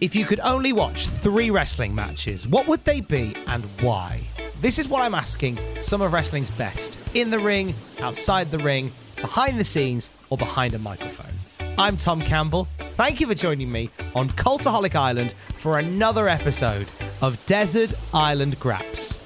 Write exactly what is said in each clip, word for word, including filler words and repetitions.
If you could only watch three wrestling matches, what would they be and why? This is what I'm asking some of wrestling's best. In the ring, outside the ring, behind the scenes, or behind a microphone. I'm Tom Campbell. Thank you for joining me on Cultaholic Island for another episode of Desert Island Graps.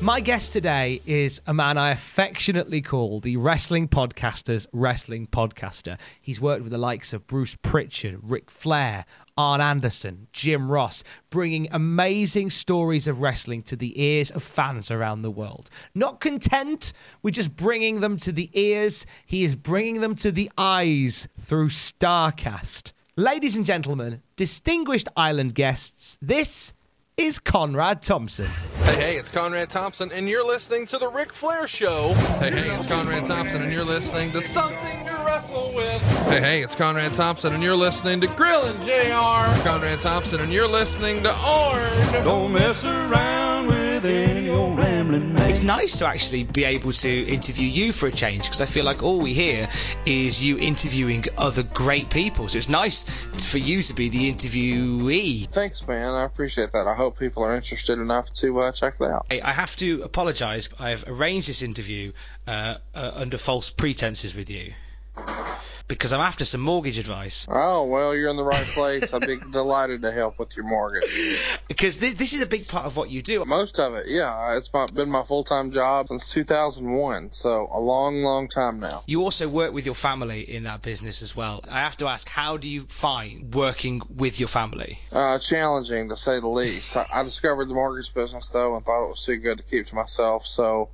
My guest today is a man I affectionately call the wrestling podcaster's wrestling podcaster. He's worked with the likes of Bruce Pritchard, Ric Flair, Arn Anderson, Jim Ross, bringing amazing stories of wrestling to the ears of fans around the world. Not content with just bringing them to the ears, he is bringing them to the eyes through Starcast. Ladies and gentlemen, distinguished island guests, this is Conrad Thompson. Hey, hey, it's Conrad Thompson, and you're listening to The Ric Flair Show. Hey, hey, it's Conrad Thompson, and you're listening to Something to Wrestle With. Hey, hey, it's Conrad Thompson, and you're listening to Grillin' J R. Conrad Thompson, and you're listening to Arn. Don't mess around with any old rambling man. It's nice to actually be able to interview you for a change, because I feel like all we hear is you interviewing other great people. So it's nice for you to be the interviewee. Thanks, man. I appreciate that. I hope people are interested enough to uh, check that out. Hey, I have to apologise. I've arranged this interview uh, uh, under false pretenses with you, because I'm after some mortgage advice. Oh, well, you're in the right place. I'd be delighted to help with your mortgage. Because this, this is a big part of what you do. Most of it, yeah. It's my, been my full-time job since two thousand one, so a long, long time now. You also work with your family in that business as well. I have to ask, how do you find working with your family? Uh, challenging, to say the least. I, I discovered the mortgage business, though, and thought it was too good to keep to myself, so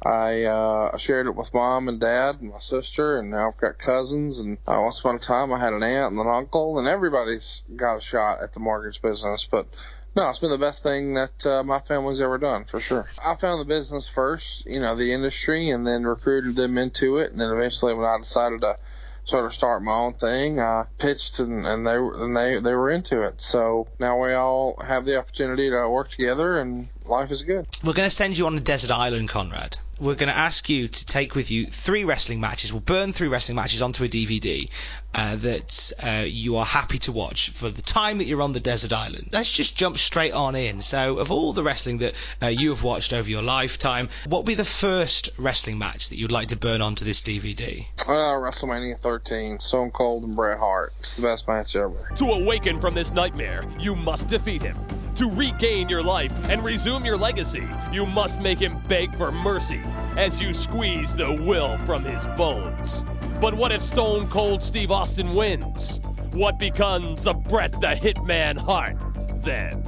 I uh, shared it with Mom and Dad and my sister, and now I've got cousins, and uh, once upon a time I had an aunt and an uncle, and everybody's got a shot at the mortgage business. But no, it's been the best thing that uh, my family's ever done, for sure. I found the business first, you know, the industry, and then recruited them into it, and then eventually when I decided to sort of start my own thing, I pitched, and, and they and they they were into it. So now we all have the opportunity to work together, and life is good. We're going to send you on a desert island, Conrad. We're going to ask you to take with you three wrestling matches. We'll burn three wrestling matches onto a D V D uh, that uh, you are happy to watch for the time that you're on the desert island. Let's just jump straight on in. So, of all the wrestling that uh, you have watched over your lifetime, what would be the first wrestling match that you'd like to burn onto this D V D? Uh, WrestleMania thirteen, Stone Cold and Bret Hart. It's the best match ever. To awaken from this nightmare, you must defeat him. To regain your life and resume your legacy, you must make him beg for mercy as you squeeze the will from his bones. But what if Stone Cold Steve Austin wins? What becomes of Bret the Hitman Hart then?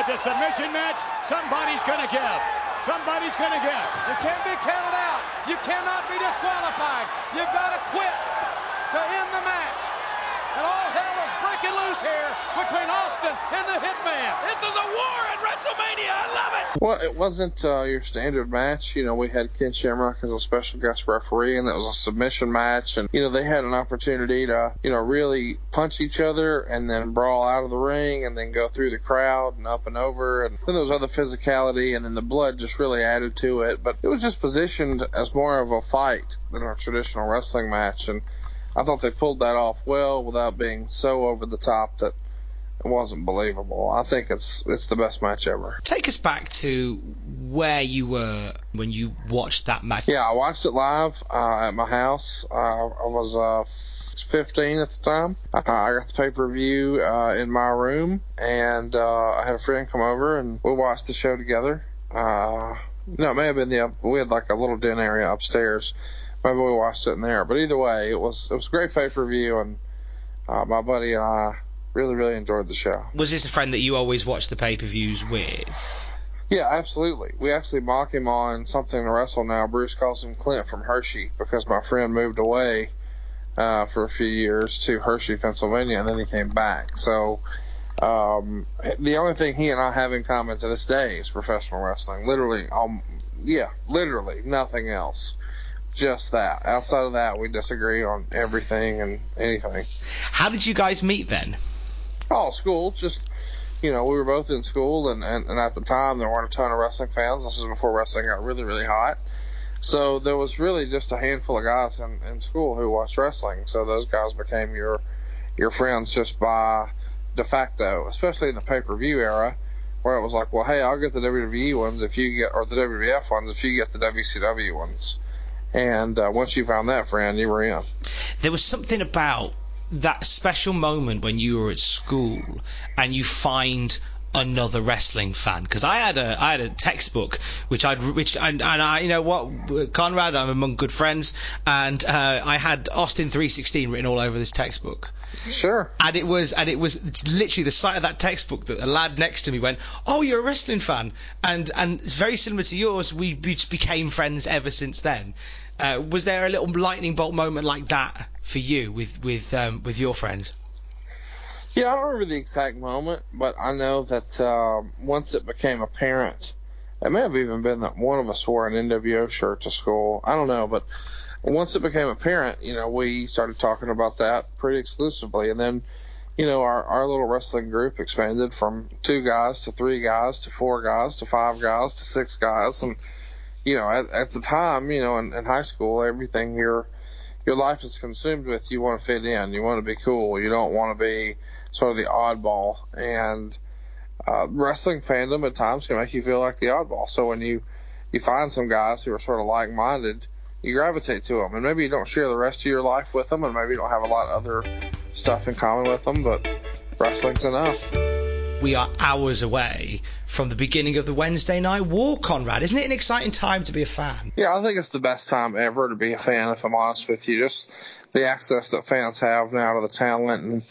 It's a submission match. Somebody's gonna give. Somebody's gonna give. You can't be counted out. You cannot be disqualified. You've got to quit to end the match. And all hell is breaking loose here between Austin and the Hitman. This is a war at WrestleMania. I love it. Well, it wasn't uh, your standard match. You know, we had Ken Shamrock as a special guest referee, and that was a submission match. And, you know, they had an opportunity to, you know, really punch each other and then brawl out of the ring and then go through the crowd and up and over. And then there was other physicality, and then the blood just really added to it. But it was just positioned as more of a fight than a traditional wrestling match. And I thought they pulled that off well without being so over the top that It wasn't believable. I think it's it's the best match ever. Take us back to where you were when you watched that match. Yeah, I watched it live uh, at my house. Uh, I was uh, fifteen at the time. Uh, I got the pay-per-view uh, in my room, and uh, I had a friend come over, and we watched the show together. Uh, no, it may have been the up- – we had like a little den area upstairs. Maybe we watched it in there. But either way, it was, it was a great pay-per-view, and uh, my buddy and I – Really, really enjoyed the show. Was this a friend that you always watched the pay-per-views with? Yeah, absolutely. We actually mock him on Something to Wrestle now. Bruce calls him Clint from Hershey because my friend moved away uh, for a few years to Hershey, Pennsylvania, and then he came back. So um, the only thing he and I have in common to this day is professional wrestling. Literally, um, yeah, literally nothing else. Just that. Outside of that, we disagree on everything and anything. How did you guys meet then? Oh, school. Just, you know, we were both in school, and, and, and at the time there weren't a ton of wrestling fans. This was before wrestling got really, really hot. So there was really just a handful of guys in, in school who watched wrestling. So those guys became your your friends just by de facto, especially in the pay-per-view era, where it was like, well, hey, I'll get the W W E ones if you get, or the W W F ones if you get the W C W ones. And uh, once you found that friend, you were in. There was something about that special moment when you were at school and you find another wrestling fan, because I had a I had a textbook which I'd which and, and I you know what Conrad I'm among good friends, and uh, I had Austin three sixteen written all over this textbook. Sure. And it was and it was literally the sight of that textbook that the lad next to me went, "Oh, you're a wrestling fan," and and it's very similar to yours. We became friends ever since then. Uh, was there a little lightning bolt moment like that for you with with um, with your friend? Yeah, I don't remember the exact moment, but I know that uh, once it became apparent, it may have even been that one of us wore an N W O shirt to school. I don't know, but once it became apparent, you know, we started talking about that pretty exclusively, and then, you know, our, our little wrestling group expanded from two guys to three guys to four guys to five guys to six guys, and you know, at, at the time, you know, in, in high school, everything your your life is consumed with. You want to fit in. You want to be cool. You don't want to be sort of the oddball. And uh, wrestling fandom at times can make you feel like the oddball. So when you, you find some guys who are sort of like-minded, you gravitate to them. And maybe you don't share the rest of your life with them, and maybe you don't have a lot of other stuff in common with them, but wrestling's enough. We are hours away from the beginning of the Wednesday Night War, Conrad. Isn't it an exciting time to be a fan? Yeah, I think it's the best time ever to be a fan, if I'm honest with you. Just the access that fans have now to the talent, and,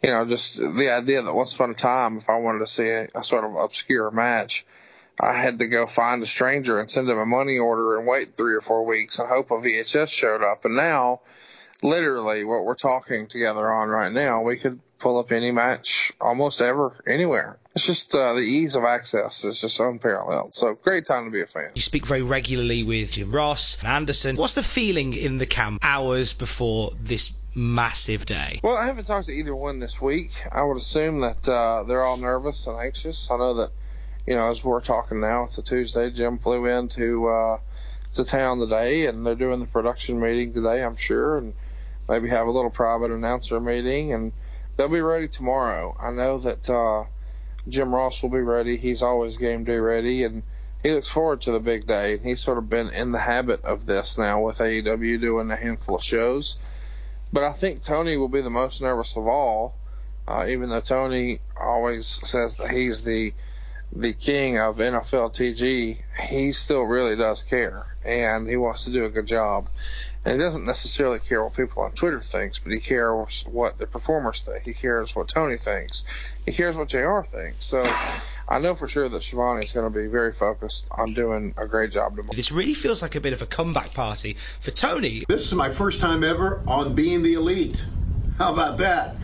you know, just the idea that once upon a time, if I wanted to see a, a sort of obscure match, I had to go find a stranger and send him a money order and wait three or four weeks and hope a V H S showed up. And now, literally, what we're talking together on right now, we could pull up any match almost ever, anywhere. It's just uh, the ease of access is just unparalleled. So great time to be a fan. You speak very regularly with Jim Ross and Anderson. What's the feeling in the camp hours before this massive day? Well, I haven't talked to either one this week. I would assume that uh, they're all nervous and anxious. I know that, you know, as we're talking now, it's a Tuesday. Jim flew into uh, to town today, and they're doing the production meeting today, I'm sure, and maybe have a little private announcer meeting, and they'll be ready tomorrow. I know that uh, Jim Ross will be ready. He's always game day ready, and he looks forward to the big day. He's sort of been in the habit of this now with A E W doing a handful of shows. But I think Tony will be the most nervous of all, uh, even though Tony always says that he's the the king of N F L T G. He still really does care, and he wants to do a good job. And he doesn't necessarily care what people on Twitter thinks, but he cares what the performers think. He cares what Tony thinks. He cares what J R thinks. So I know for sure that Shivani is going to be very focused on doing a great job tomorrow. This really feels like a bit of a comeback party for Tony. This is my first time ever on Being the Elite. How about that?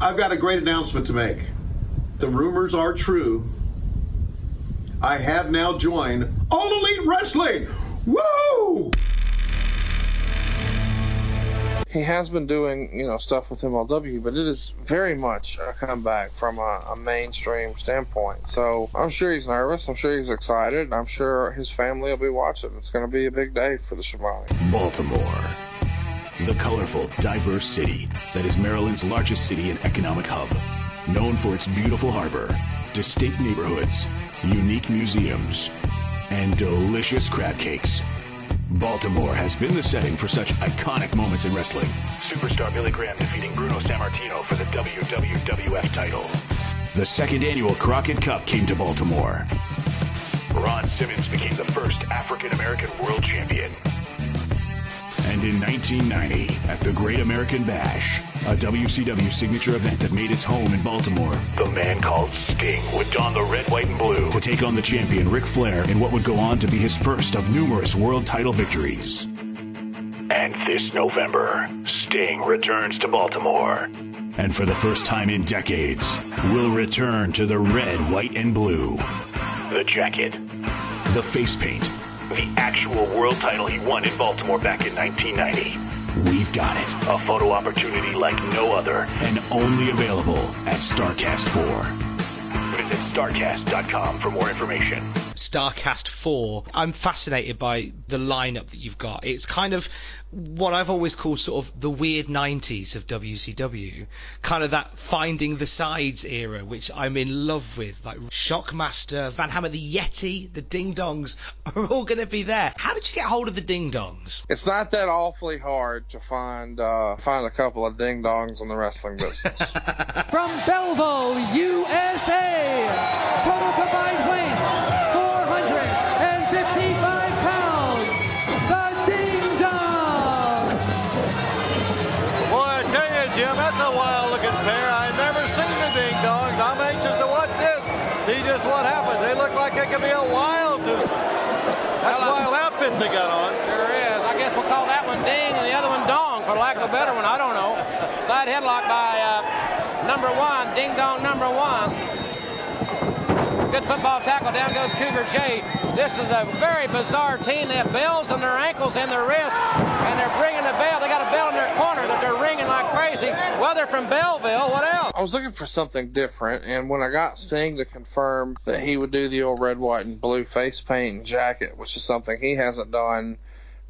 I've got a great announcement to make. The rumors are true. I have now joined All Elite Wrestling. Woo! He has been doing, you know, stuff with M L W, but it is very much a comeback from a, a mainstream standpoint. So I'm sure he's nervous. I'm sure he's excited. I'm sure his family will be watching. It's going to be a big day for the Shivani. Baltimore, the colorful, diverse city that is Maryland's largest city and economic hub. Known for its beautiful harbor, distinct neighborhoods, unique museums, and delicious crab cakes, Baltimore has been the setting for such iconic moments in wrestling. Superstar Billy Graham defeating Bruno Sammartino for the W W F title. The second annual Crockett Cup came to Baltimore. Ron Simmons became the first African-American world champion. And in nineteen ninety, at the Great American Bash, a W C W signature event that made its home in Baltimore, the man called Sting would don the red, white, and blue to take on the champion Ric Flair in what would go on to be his first of numerous world title victories. And this November, Sting returns to Baltimore. And for the first time in decades, will return to the red, white, and blue. The jacket, the face paint, the actual world title he won in Baltimore back in nineteen ninety. We've got it. A photo opportunity like no other. And only available at Starcast four. Visit Starcast dot com for more information. Starcast four. I'm fascinated by the lineup that you've got. It's kind of what I've always called sort of the weird nineties of W C W, kind of that finding the sides era, which I'm in love with. Like Shockmaster, Van Hammer, the Yeti, the Ding Dongs are all going to be there. How did you get hold of the Ding Dongs? It's not that awfully hard to find uh, find a couple of Ding Dongs in the wrestling business. From Belleville, U S A, total combined weight four hundred fifty-five. What happens? They look like it could be a wild deuce. That's well, wild outfits they got on. Sure is. I guess we'll call that one Ding and the other one Dong, for lack of a better one. I don't know. Side headlock by uh, number one, Ding Dong number one. Good football tackle. Down goes Cougar J. This is a very bizarre team. They have bells on their ankles and their wrists, and they're bringing the bell. They got a bell in their corner that they're ringing like crazy. Well, they're from Belleville. What else? I was looking for something different, and when I got Sting to confirm that he would do the old red, white, and blue face paint and jacket, which is something he hasn't done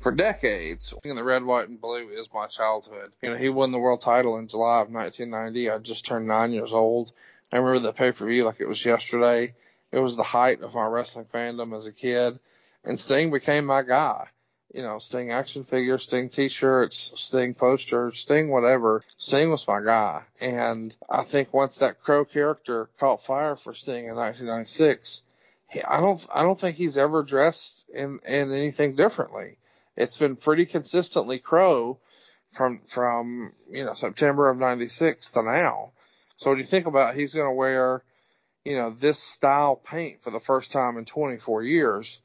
for decades. And the red, white, and blue is my childhood. You know, he won the world title in July of nineteen ninety. I just turned nine years old. I remember the pay-per-view like it was yesterday. It was the height of my wrestling fandom as a kid, and Sting became my guy. You know, Sting action figures, Sting t-shirts, Sting posters, Sting whatever. Sting was my guy. And I think once that Crow character caught fire for Sting in nineteen ninety-six, he, I don't I don't think he's ever dressed in, in anything differently. It's been pretty consistently Crow from, from you know, September of ninety-six to now. So when you think about it, he's going to wear, you know, this style paint for the first time in twenty-four years,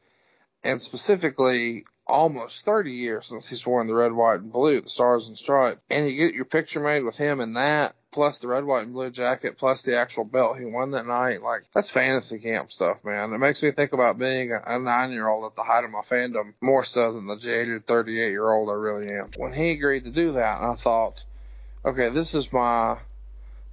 and specifically almost thirty years since he's worn the red, white, and blue, the stars and stripes. And you get your picture made with him in that, plus the red, white, and blue jacket, plus the actual belt he won that night. Like, that's fantasy camp stuff, man. It makes me think about being a nine-year-old at the height of my fandom more so than the jaded thirty-eight-year-old I really am. When he agreed to do that, I thought, okay, this is my...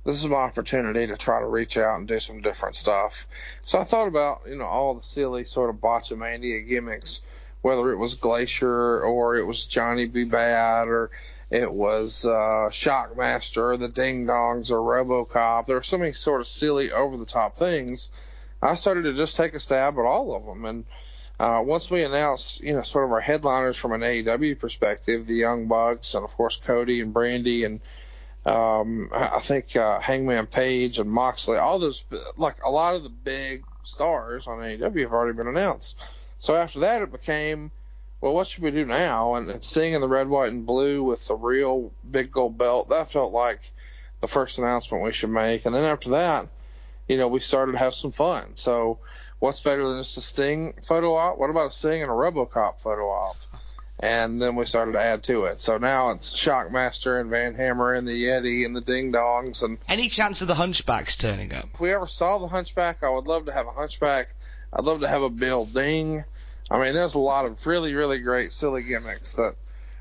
This is my opportunity to try to reach out and do some different stuff. So I thought about, you know, all the silly sort of botchamania gimmicks, whether it was Glacier or it was Johnny B. Bad or it was uh, Shockmaster or the Ding Dongs or RoboCop. There were so many sort of silly, over-the-top things. I started to just take a stab at all of them. And uh, once we announced, you know, sort of our headliners from an A E W perspective, the Young Bucks and, of course, Cody and Brandy and Um, I think uh, Hangman Page and Moxley, all those, like a lot of the big stars on A E W have already been announced. So after that, it became, well, what should we do now? And, and Sting in the red, white, and blue with the real big gold belt, that felt like the first announcement we should make. And then after that, you know, we started to have some fun. So what's better than just a Sting photo op? What about a Sting and a RoboCop photo op? And then we started to add to it. So now it's Shockmaster and Van Hammer and the Yeti and the Ding Dongs. And any chance of the Hunchbacks turning up? If we ever saw the Hunchback, I would love to have a Hunchback. I'd love to have a building. I mean, there's a lot of really, really great silly gimmicks that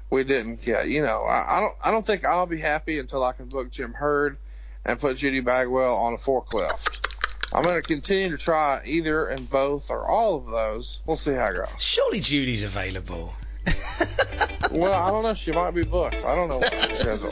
we didn't get. You know, I, I don't, I don't think I'll be happy until I can book Jim Herd and put Judy Bagwell on a forklift. I'm going to continue to try either and both or all of those. We'll see how it goes. Surely Judy's available. Well, I don't know. She might be booked. I don't know what her schedule.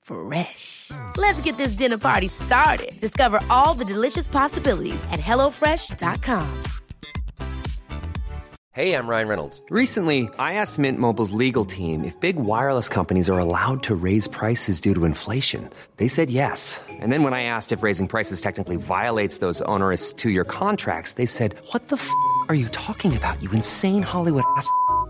Fresh. Let's get this dinner party started. Discover all the delicious possibilities at hello fresh dot com. Hey, I'm Ryan Reynolds. Recently, I asked Mint Mobile's legal team if big wireless companies are allowed to raise prices due to inflation. They said yes. And then when I asked if raising prices technically violates those onerous two year contracts, they said, what the f*** are you talking about, you insane Hollywood ass f-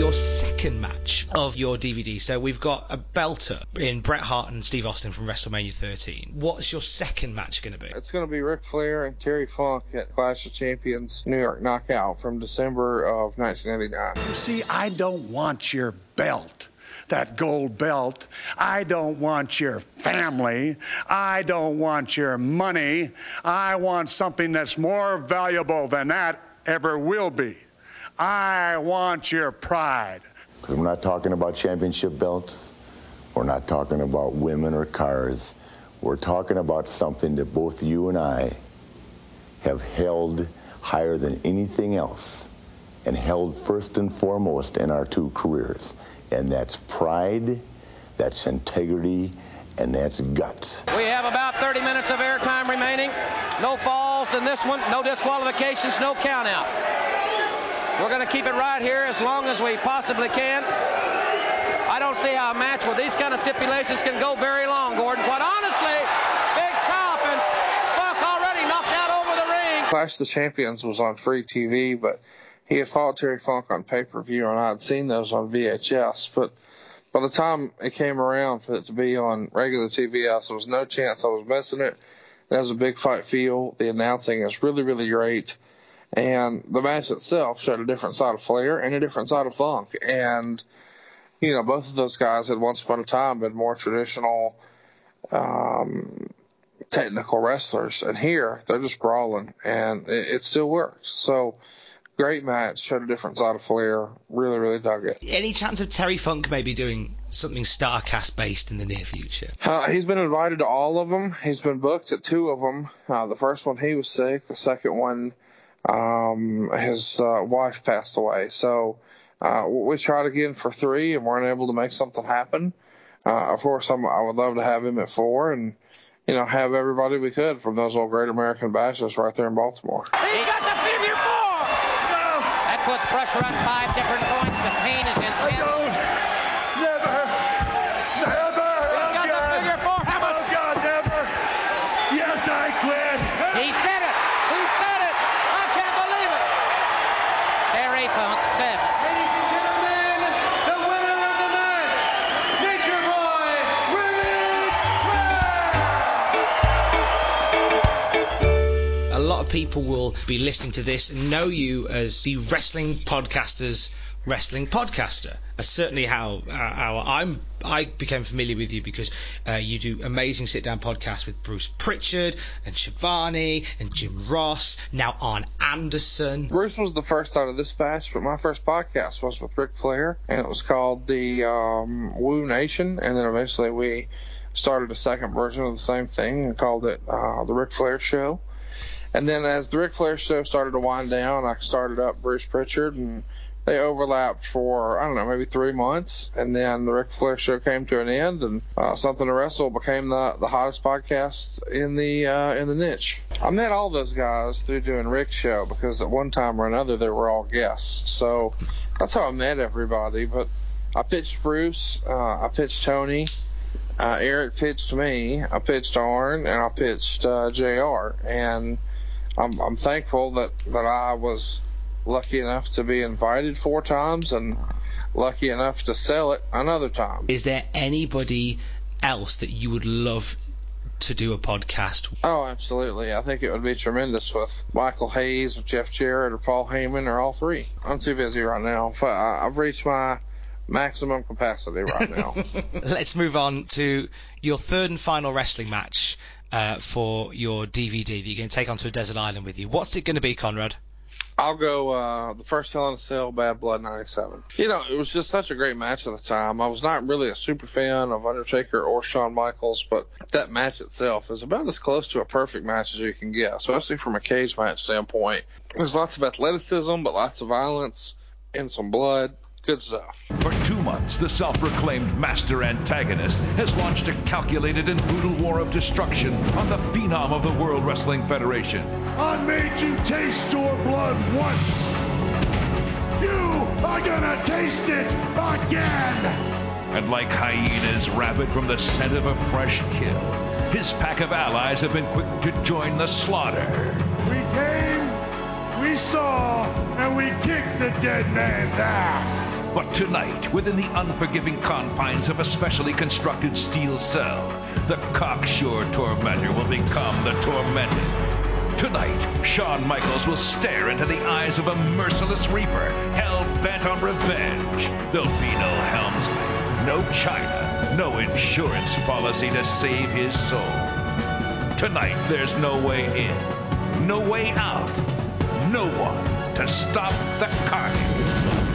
Your second match of your D V D. So we've got a belter in Bret Hart and Steve Austin from WrestleMania thirteen. What's your second match going to be? It's going to be Ric Flair and Terry Funk at Clash of Champions New York Knockout from December of nineteen eighty-nine. You see, I don't want your belt, that gold belt. I don't want your family. I don't want your money. I want something that's more valuable than that ever will be. I want your pride. Because we're not talking about championship belts. We're not talking about women or cars. We're talking about something that both you and I have held higher than anything else and held first and foremost in our two careers. And that's pride, that's integrity, and that's guts. We have about thirty minutes of airtime remaining. No falls in this one, no disqualifications, no count out. We're going to keep it right here as long as we possibly can. I don't see how a match with these kind of stipulations can go very long, Gordon. Quite honestly, big chop and Funk already knocked out over the ring. Clash the Champions was on free T V, but he had fought Terry Funk on pay-per-view, and I had seen those on V H S. But by the time it came around for it to be on regular T V, there was no chance I was missing it. That was a big fight feel. The announcing is really, really great. And the match itself showed a different side of Flair and a different side of Funk. And, you know, both of those guys had once upon a time been more traditional um, technical wrestlers. And here, they're just brawling, and it, it still works. So, great match, showed a different side of Flair. Really, really dug it. Any chance of Terry Funk maybe doing something Starcast-based in the near future? Uh, he's been invited to all of them. He's been booked at two of them. Uh, the first one, he was sick. The second one... Um, his uh, wife passed away, so uh, we tried again for three and weren't able to make something happen. Uh, of course, I'm, I would love to have him at four, and you know, have everybody we could from those old Great American Bashes right there in Baltimore. He's got the figure four. No. That puts pressure on five different points. The pain is intense. I don't, never, never. He's got the figure four. How much? Oh God, never. Yes, I quit. He said it. He said it. Terry Funk said. Ladies and gentlemen, the winner of the match, Nature Boy, Ric Flair. A lot of people will be listening to this and know you as the Wrestling Podcaster's Wrestling Podcaster. That's certainly how, uh, how I'm, I became familiar with you, because uh, you do amazing sit-down podcasts with Bruce Pritchard and Shivani and Jim Ross, now Arn Anderson. Bruce was the first out of this batch, but my first podcast was with Ric Flair, and it was called the um, Woo Nation, and then eventually we started a second version of the same thing and called it uh, the Ric Flair Show. And then as the Ric Flair Show started to wind down, I started up Bruce Pritchard and they overlapped for, I don't know, maybe three months. And then the Ric Flair show came to an end, and uh, Something to Wrestle became the, the hottest podcast in the uh, in the niche. I met all those guys through doing Ric's show, because at one time or another they were all guests. So that's how I met everybody. But I pitched Bruce, uh, I pitched Tony, uh, Eric pitched me, I pitched Arn, and I pitched uh, J R. And I'm, I'm thankful that, that I was lucky enough to be invited four times and lucky enough to sell it another time. Is there anybody else that you would love to do a podcast? Oh, absolutely. I think it would be tremendous with Michael Hayes, with Jeff Jarrett, or Paul Heyman, or all three. I'm too busy right now, but I've reached my maximum capacity right now. Let's move on to your third and final wrestling match uh, for your D V D that you're going to take onto a desert island with you. What's it going to be, Conrad? I'll go uh, the first Hell in a Cell, Bad Blood ninety-seven. You know, it was just such a great match at the time. I was not really a super fan of Undertaker or Shawn Michaels, but that match itself is about as close to a perfect match as you can get, especially from a cage match standpoint. There's lots of athleticism, but lots of violence and some blood. Good stuff. For two months, the self-proclaimed master antagonist has launched a calculated and brutal war of destruction on the phenom of the World Wrestling Federation. I made you taste your blood once. You are gonna taste it again. And like hyenas rabid from the scent of a fresh kill, his pack of allies have been quick to join the slaughter. We came, we saw, and we kicked the dead man's ass. But tonight, within the unforgiving confines of a specially constructed steel cell, the cocksure tormentor will become the tormented. Tonight, Shawn Michaels will stare into the eyes of a merciless reaper, hell-bent on revenge. There'll be no helmsman, no China, no insurance policy to save his soul. Tonight, there's no way in, no way out, no one to stop the carnage.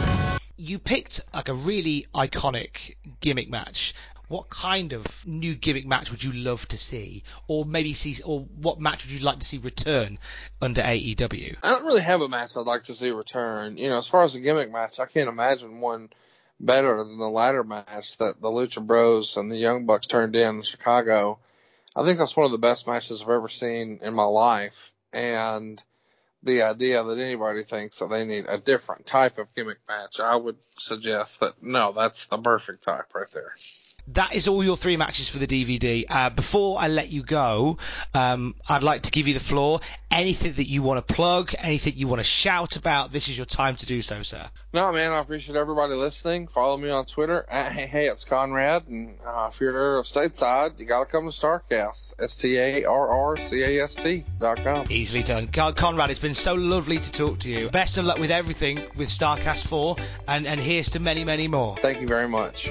You picked like a really iconic gimmick match. What kind of new gimmick match would you love to see, or maybe see, or what match would you like to see return under A E W? I don't really have a match I'd like to see return. You know, as far as a gimmick match, I can't imagine one better than the ladder match that the Lucha Bros and the Young Bucks turned in in Chicago. I think that's one of the best matches I've ever seen in my life, and the idea that anybody thinks that they need a different type of gimmick match, I would suggest that, no, that's the perfect type right there. That is all your three matches for the D V D. Uh, before I let you go, um, I'd like to give you the floor. Anything that you want to plug, anything you want to shout about, this is your time to do so, sir. No, man, I appreciate everybody listening. Follow me on Twitter, at Hey Hey, it's Conrad. And uh, if you're stateside, you got to come to Starcast, S T A R R C A S T dot com. Easily done. Conrad, it's been so lovely to talk to you. Best of luck with everything with Starcast four, and, and here's to many, many more. Thank you very much.